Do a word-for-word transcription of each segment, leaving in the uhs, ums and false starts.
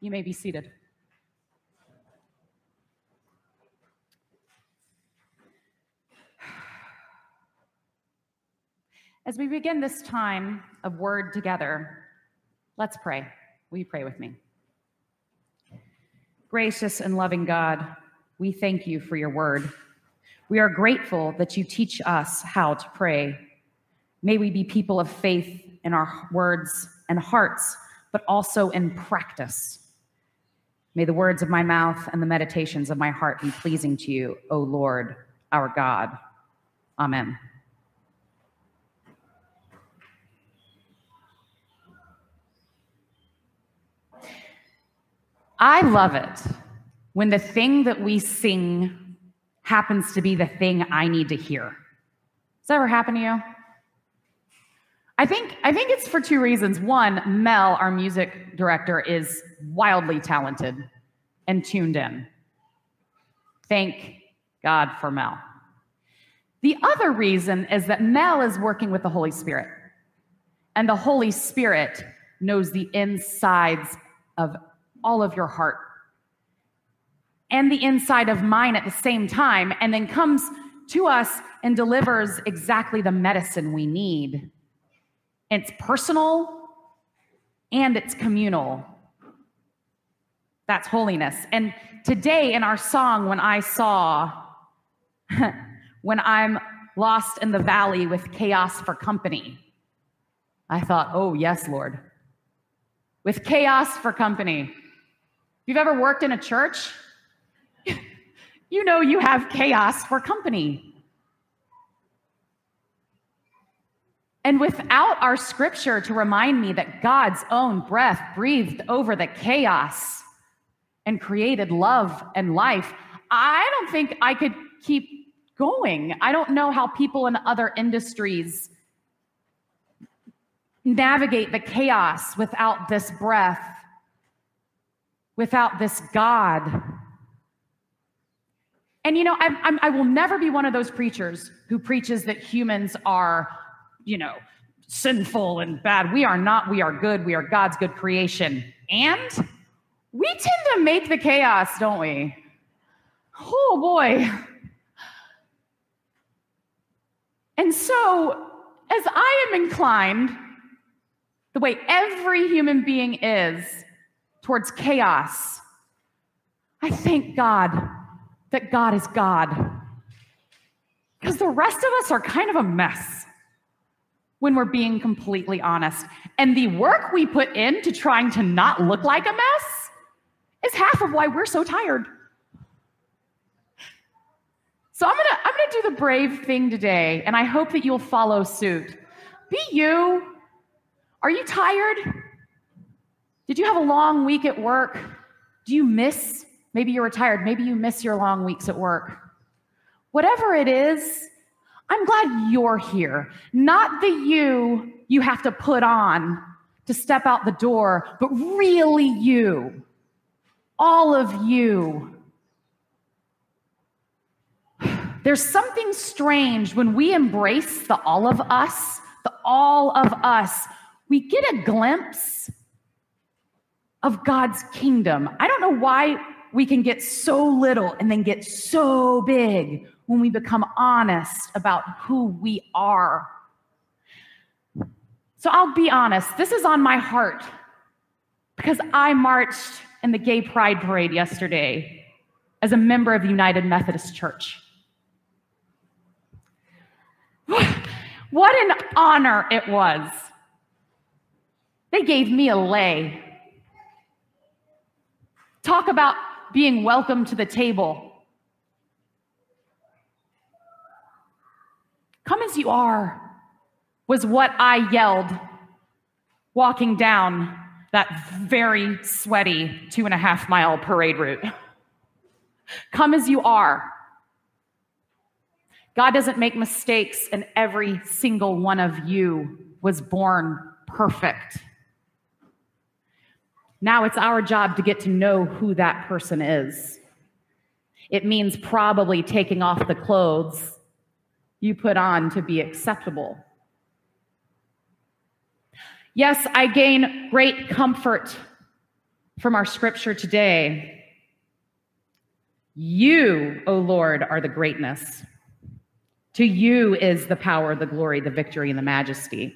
You may be seated. As we begin this time of word together, let's pray. Will you pray with me? Gracious and loving God, we thank you for your word. We are grateful that you teach us how to pray. May we be people of faith in our words and hearts, but also in practice. May the words of my mouth and the meditations of my heart be pleasing to you, O Lord, our God. Amen. I love it when the thing that we sing happens to be the thing I need to hear. Does that ever happen to you? I think, I think it's for two reasons. One, Mel, our music director, is wildly talented and tuned in. Thank God for Mel. The other reason is that Mel is working with the Holy Spirit, and the Holy Spirit knows the insides of all of your heart and the inside of mine at the same time, and then comes to us and delivers exactly the medicine we need. It's personal and it's communal. That's holiness. And today in our song, when I saw, when I'm lost in the valley with chaos for company, I thought, oh yes, Lord, with chaos for company. If you've ever worked in a church, you know you have chaos for company. And without our scripture to remind me that God's own breath breathed over the chaos and created love and life, I don't think I could keep going. I don't know how people in other industries navigate the chaos without this breath, without this God. And you know, I'm, I'm, I will never be one of those preachers who preaches that humans are, you know, sinful and bad. We are not. We are good. We are God's good creation. And we tend to make the chaos, don't we? Oh boy. And so, as I am inclined, the way every human being is, towards chaos, I thank God that God is God, because the rest of us are kind of a mess when we're being completely honest. And the work we put into trying to not look like a mess is half of why we're so tired. So I'm gonna, I'm gonna do the brave thing today, and I hope that you'll follow suit. Be you. Are you tired? Did you have a long week at work? Do you miss, maybe you're retired, maybe you miss your long weeks at work. Whatever it is, I'm glad you're here. Not the you you have to put on to step out the door, but really you, all of you. There's something strange when we embrace the all of us, the all of us, we get a glimpse of God's kingdom. I don't know why we can get so little and then get so big when we become honest about who we are. So I'll be honest, this is on my heart because I marched in the Gay Pride Parade yesterday as a member of United Methodist Church. What an honor it was. They gave me a lay. Talk about being welcome to the table. Come as you are, was what I yelled walking down that very sweaty two and a half mile parade route. Come as you are. God doesn't make mistakes, and every single one of you was born perfect. Now it's our job to get to know who that person is. It means probably taking off the clothes you put on to be acceptable. Yes, I gain great comfort from our scripture today. You, O Lord, are the greatness. To you is the power, the glory, the victory, and the majesty.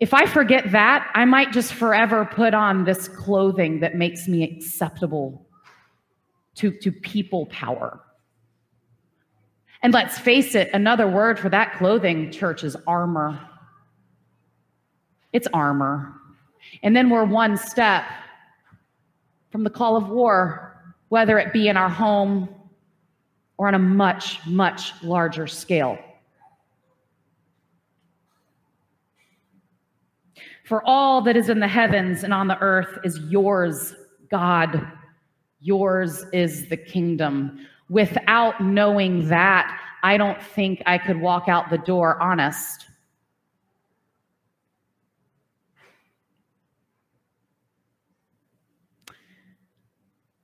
If I forget that, I might just forever put on this clothing that makes me acceptable to, to people power. And let's face it, another word for that clothing, church, is armor. It's armor. And then we're one step from the call of war, whether it be in our home or on a much, much larger scale. For all that is in the heavens and on the earth is yours, God. Yours is the kingdom. Without knowing that, I don't think I could walk out the door honest.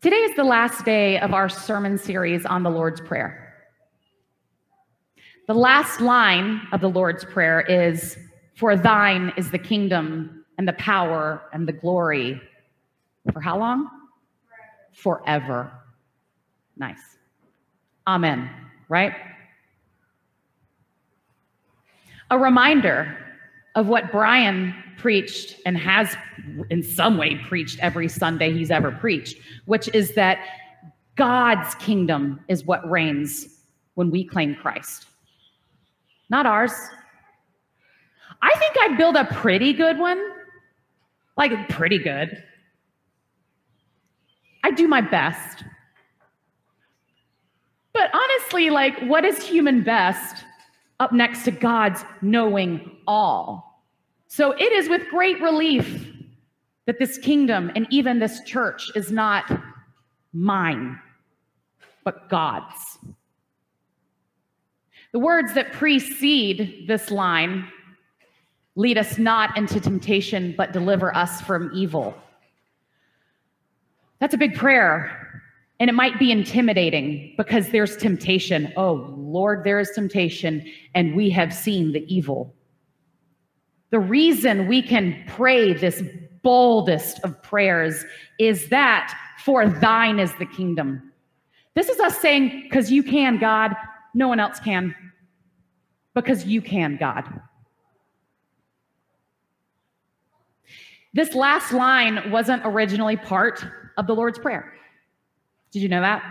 Today is the last day of our sermon series on the Lord's Prayer. The last line of the Lord's Prayer is, "For thine is the kingdom and the power and the glory." For how long? Forever. Forever. Nice. Amen, right? A reminder of what Brian preached and has in some way preached every Sunday he's ever preached, which is that God's kingdom is what reigns when we claim Christ, not ours. I think I'd build a pretty good one, like pretty good. I do my best. But honestly, like, what is human best up next to God's knowing all? So it is with great relief that this kingdom and even this church is not mine, but God's. The words that precede this line, "Lead us not into temptation, but deliver us from evil." That's a big prayer. And it might be intimidating because there's temptation. Oh, Lord, there is temptation, and we have seen the evil. The reason we can pray this boldest of prayers is that for thine is the kingdom. This is us saying, because you can, God, no one else can. Because you can, God. This last line wasn't originally part of the Lord's Prayer. Did you know that?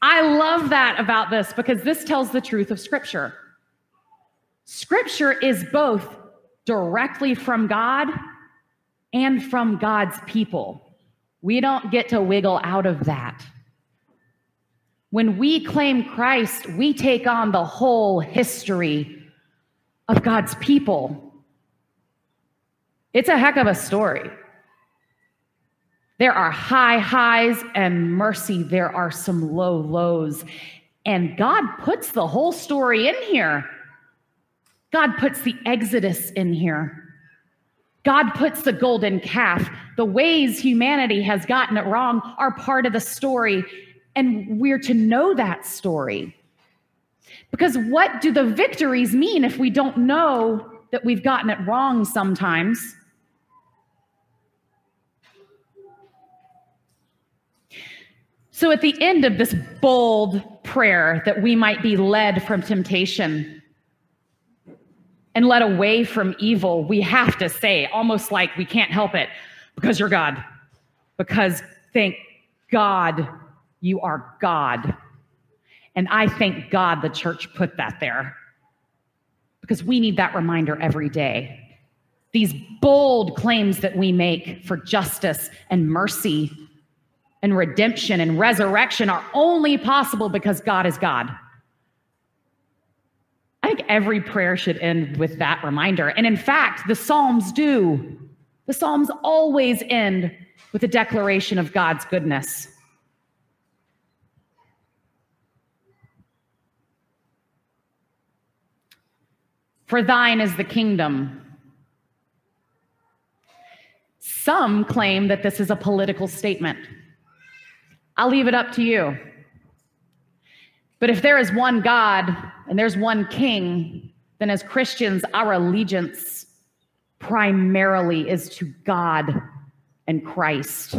I love that about this because this tells the truth of Scripture. Scripture is both directly from God and from God's people. We don't get to wiggle out of that. When we claim Christ, we take on the whole history of God's people. It's a heck of a story. There are high highs and mercy. There are some low lows. And God puts the whole story in here. God puts the Exodus in here. God puts the golden calf. The ways humanity has gotten it wrong are part of the story. And we're to know that story. Because what do the victories mean if we don't know that we've gotten it wrong sometimes? So at the end of this bold prayer that we might be led from temptation and led away from evil, we have to say, almost like we can't help it, because you're God, because thank God you are God. And I thank God the church put that there, because we need that reminder every day. These bold claims that we make for justice and mercy and redemption and resurrection are only possible because God is God. I think every prayer should end with that reminder. And in fact, the Psalms do. The Psalms always end with a declaration of God's goodness. For thine is the kingdom. Some claim that this is a political statement. I'll leave it up to you. But if there is one God and there's one King, then as Christians, our allegiance primarily is to God and Christ.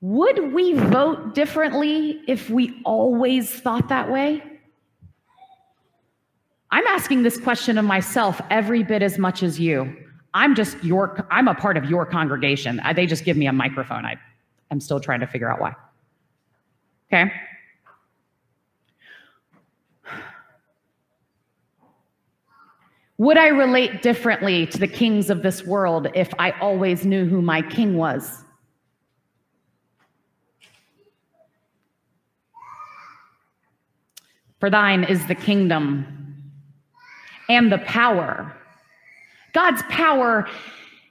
Would we vote differently if we always thought that way? I'm asking this question of myself every bit as much as you. I'm just your, I'm a part of your congregation. They just give me a microphone. I, I'm still trying to figure out why. Okay? Would I relate differently to the kings of this world if I always knew who my king was? For thine is the kingdom and the power. God's power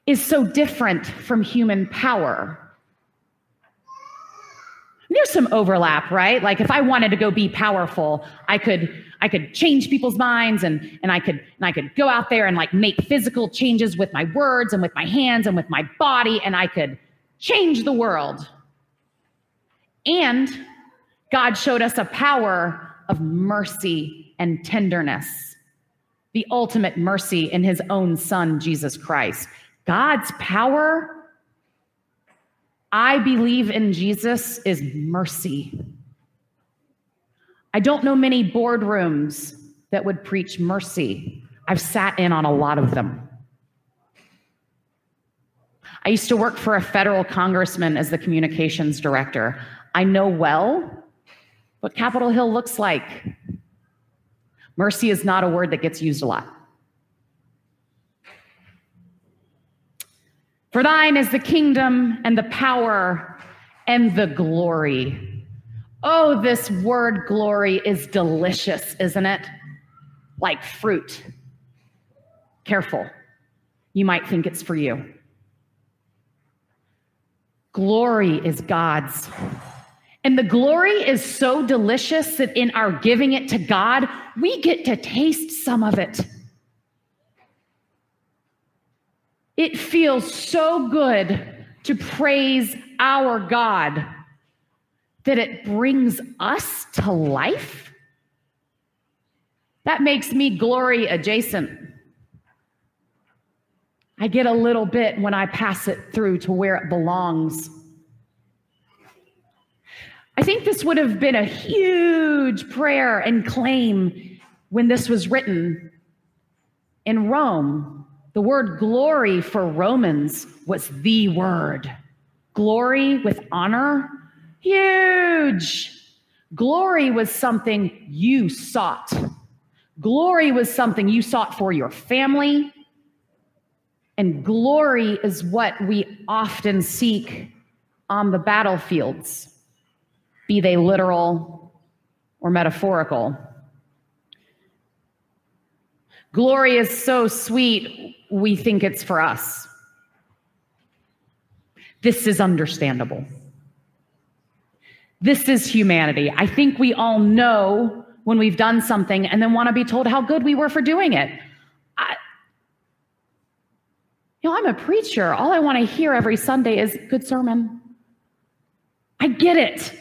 is so different from human power. There's some overlap, right? Like if I wanted to go be powerful, I could I could change people's minds and and I could and I could go out there and like make physical changes with my words and with my hands and with my body, and I could change the world. And God showed us a power of mercy and tenderness, the ultimate mercy in his own son, Jesus Christ. God's power, I believe in Jesus, is mercy. I don't know many boardrooms that would preach mercy. I've sat in on a lot of them. I used to work for a federal congressman as the communications director. I know well what Capitol Hill looks like. Mercy is not a word that gets used a lot. For thine is the kingdom and the power and the glory. Oh, this word glory is delicious, isn't it? Like fruit. Careful. You might think it's for you. Glory is God's. And the glory is so delicious that in our giving it to God, we get to taste some of it. It feels so good to praise our God that it brings us to life. That makes me glory adjacent. I get a little bit when I pass it through to where it belongs. I think this would have been a huge prayer and claim when this was written in Rome. The word glory for Romans was the word. Glory with honor, huge. Glory was something you sought. Glory was something you sought for your family. And glory is what we often seek on the battlefields, be they literal or metaphorical. Glory is so sweet, we think it's for us. This is understandable. This is humanity. I think we all know when we've done something and then want to be told how good we were for doing it. I, you know, I'm a preacher. All I want to hear every Sunday is good sermon. I get it.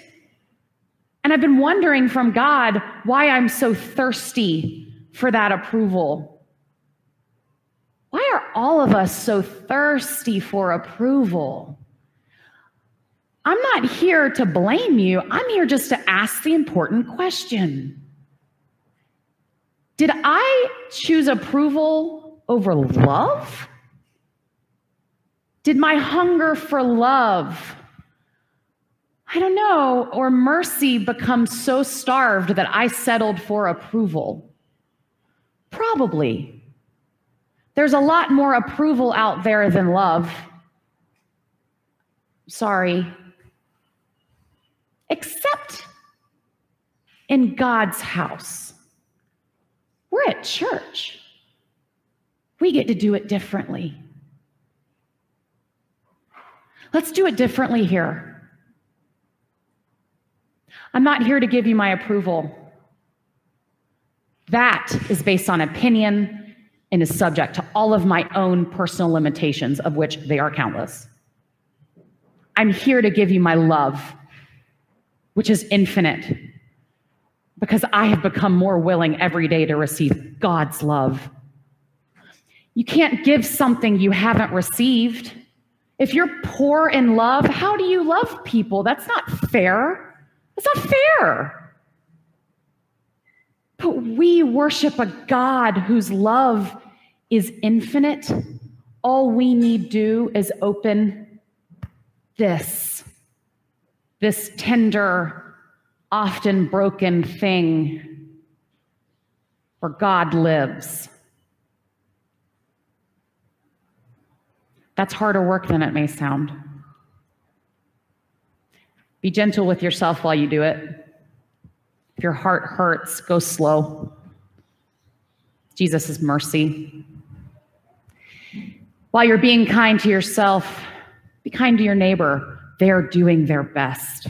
And I've been wondering from God why I'm so thirsty for that approval. Why are all of us so thirsty for approval? I'm not here to blame you. I'm here just to ask the important question. Did I choose approval over love? Did my hunger for love, I don't know, or mercy becomes so starved that I settled for approval? Probably. There's a lot more approval out there than love. Sorry. Except in God's house. We're at church. We get to do it differently. Let's do it differently here. I'm not here to give you my approval. That is based on opinion and is subject to all of my own personal limitations, of which they are countless. I'm here to give you my love, which is infinite, because I have become more willing every day to receive God's love. You can't give something you haven't received. If you're poor in love, how do you love people? That's not fair. That's not fair. But we worship a God whose love is infinite. All we need do is open this, this tender, often broken thing where God lives. That's harder work than it may sound. Be gentle with yourself while you do it. If your heart hurts, go slow. Jesus is mercy. While you're being kind to yourself, be kind to your neighbor. They're doing their best.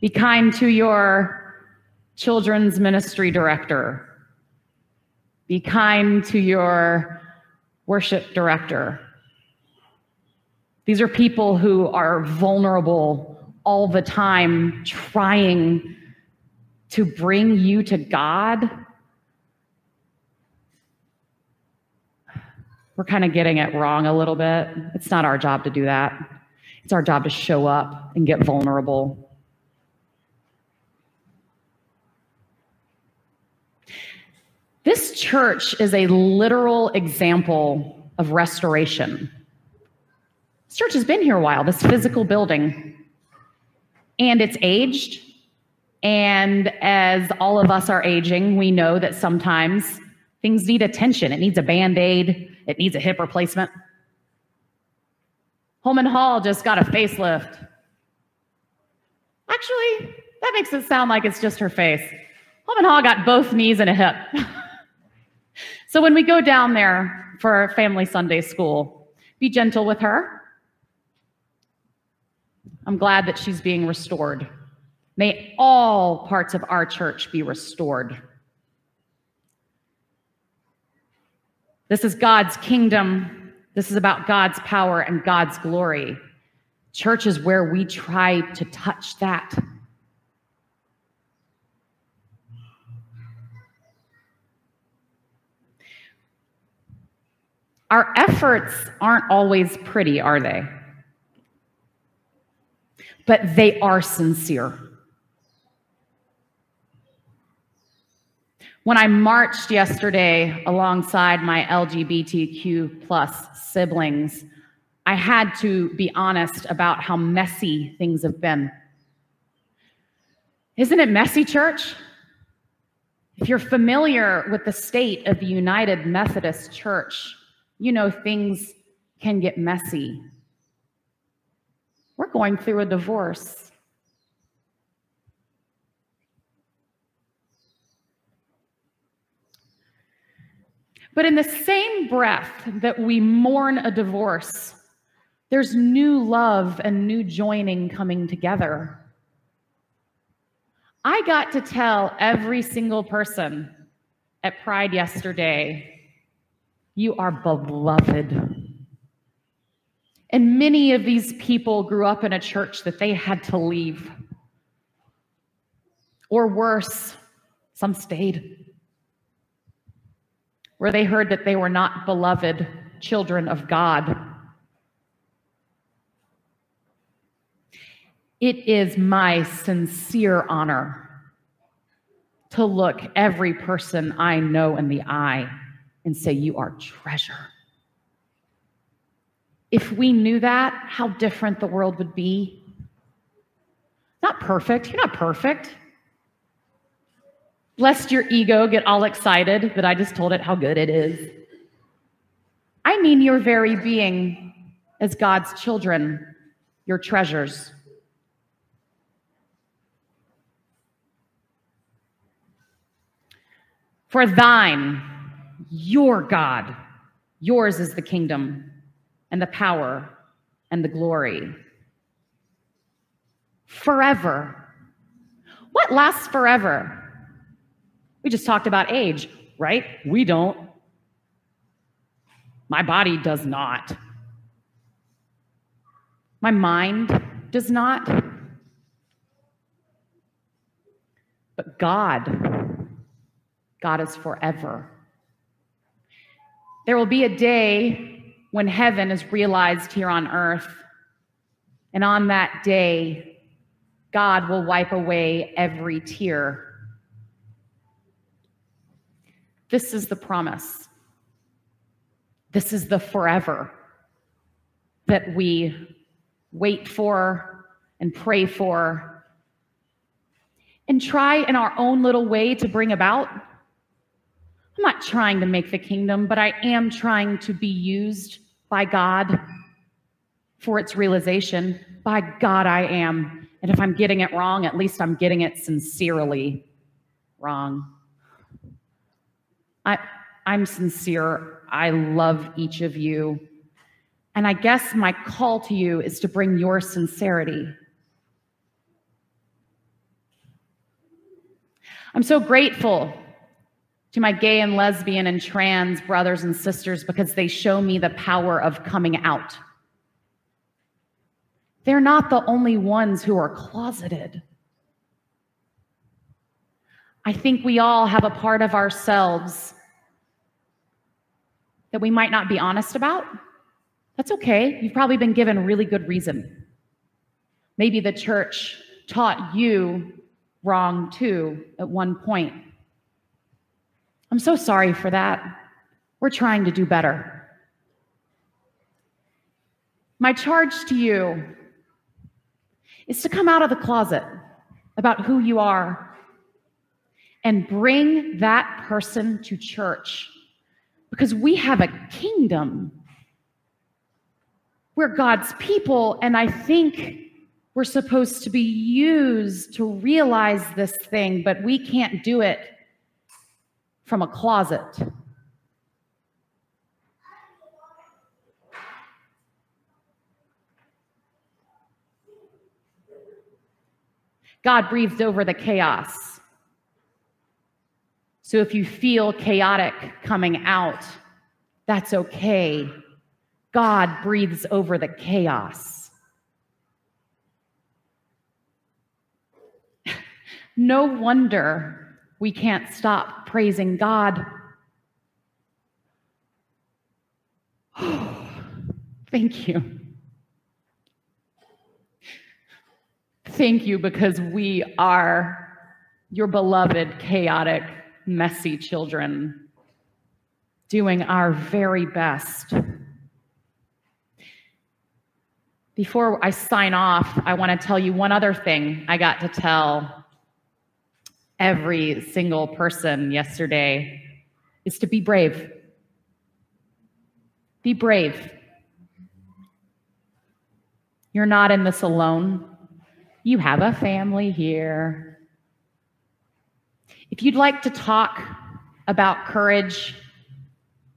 Be kind to your children's ministry director. Be kind to your worship director. These are people who are vulnerable all the time, trying to bring you to God. We're kind of getting it wrong a little bit. It's not our job to do that. It's our job to show up and get vulnerable. This church is a literal example of restoration. This church has been here a while, this physical building. And it's aged. And as all of us are aging, we know that sometimes things need attention. It needs a Band-Aid. It needs a hip replacement. Holman Hall just got a facelift. Actually, that makes it sound like it's just her face. Holman Hall got both knees and a hip. So when we go down there for Family Sunday School, be gentle with her. I'm glad that she's being restored. May all parts of our church be restored. This is God's kingdom. This is about God's power and God's glory. Church is where we try to touch that. Our efforts aren't always pretty, are they? But they are sincere. When I marched yesterday alongside my L G B T Q plus siblings, I had to be honest about how messy things have been. Isn't it messy, church? If you're familiar with the state of the United Methodist Church, you know, things can get messy. We're going through a divorce. But in the same breath that we mourn a divorce, there's new love and new joining coming together. I got to tell every single person at Pride yesterday, you are beloved. And many of these people grew up in a church that they had to leave. Or worse, some stayed. Where they heard that they were not beloved children of God. It is my sincere honor to look every person I know in the eye and say, you are treasure. If we knew that, how different the world would be. Not perfect. You're not perfect. Lest your ego get all excited that I just told it how good it is. I mean your very being as God's children, your treasures. For thine, your God, yours is the kingdom and the power and the glory. Forever. What lasts forever? We just talked about age, right? We don't. My body does not. My mind does not. But God, God is forever. There will be a day when heaven is realized here on earth. And on that day, God will wipe away every tear. This is the promise. This is the forever that we wait for and pray for and try in our own little way to bring about. I'm not trying to make the kingdom, but I am trying to be used by God for its realization. By God, I am. And if I'm getting it wrong, at least I'm getting it sincerely wrong. I, I'm sincere. I love each of you. And I guess my call to you is to bring your sincerity. I'm so grateful to my gay and lesbian and trans brothers and sisters because they show me the power of coming out. They're not the only ones who are closeted. I think we all have a part of ourselves that we might not be honest about. That's okay. You've probably been given really good reason. Maybe the church taught you wrong too at one point. I'm so sorry for that. We're trying to do better. My charge to you is to come out of the closet about who you are and bring that person to church, because we have a kingdom. We're God's people, and I think we're supposed to be used to realize this thing, but we can't do it from a closet. God breathed over the chaos. So if you feel chaotic coming out, that's okay. God breathes over the chaos. No wonder we can't stop praising God. Oh, thank you. Thank you, because we are your beloved chaotic messy children, doing our very best. Before I sign off, I want to tell you one other thing I got to tell every single person yesterday, is to be brave. Be brave. You're not in this alone. You have a family here. If you'd like to talk about courage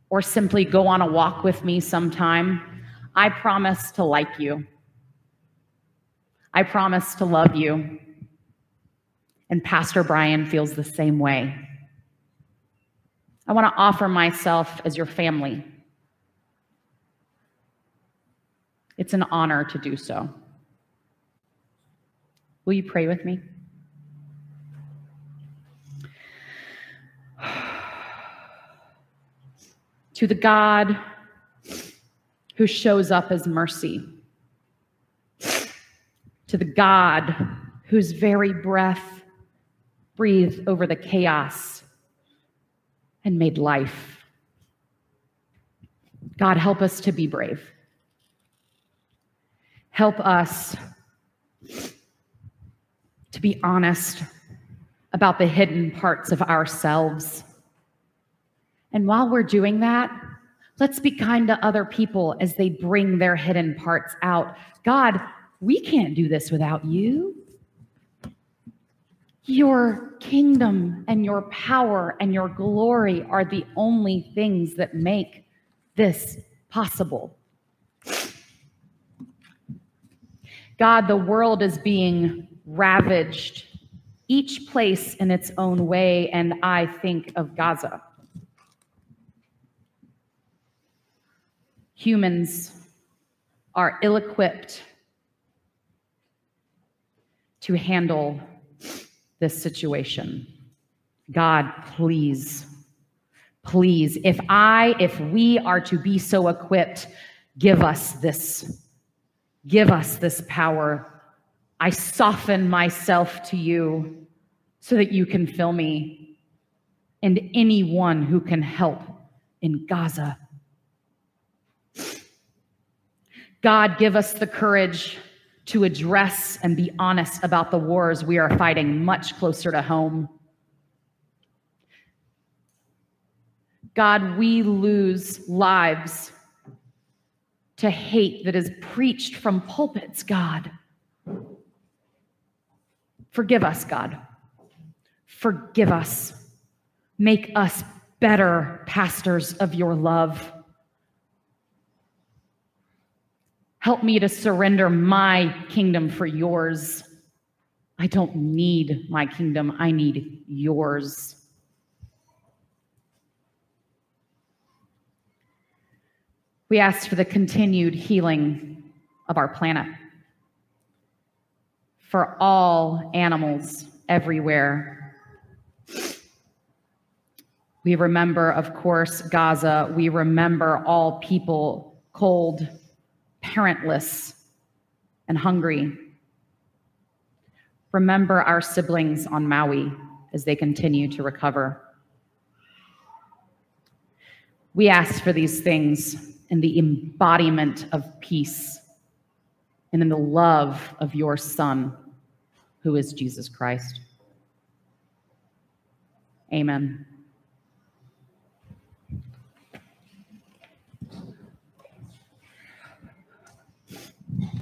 or simply go on a walk with me sometime, I promise to like you. I promise to love you. And Pastor Brian feels the same way. I want to offer myself as your family. It's an honor to do so. Will you pray with me? To the God who shows up as mercy, to the God whose very breath breathed over the chaos and made life. God, help us to be brave. Help us to be honest about the hidden parts of ourselves. And while we're doing that, let's be kind to other people as they bring their hidden parts out. God, we can't do this without you. Your kingdom and your power and your glory are the only things that make this possible. God, the world is being ravaged, each place in its own way, and I think of Gaza. Humans are ill-equipped to handle this situation. God, please Please, if I, if we are to be so equipped, give us this. Give us this power. I soften myself to you so that you can fill me. And anyone who can help in Gaza. God, give us the courage to address and be honest about the wars we are fighting much closer to home. God, we lose lives to hate that is preached from pulpits, God. Forgive us, God. Forgive us. Make us better pastors of your love. Help me to surrender my kingdom for yours. I don't need my kingdom. I need yours. We ask for the continued healing of our planet, for all animals everywhere. We remember, of course, Gaza. We remember all people cold, parentless, and hungry. Remember our siblings on Maui as they continue to recover. We ask for these things in the embodiment of peace, and in the love of your Son, who is Jesus Christ. Amen.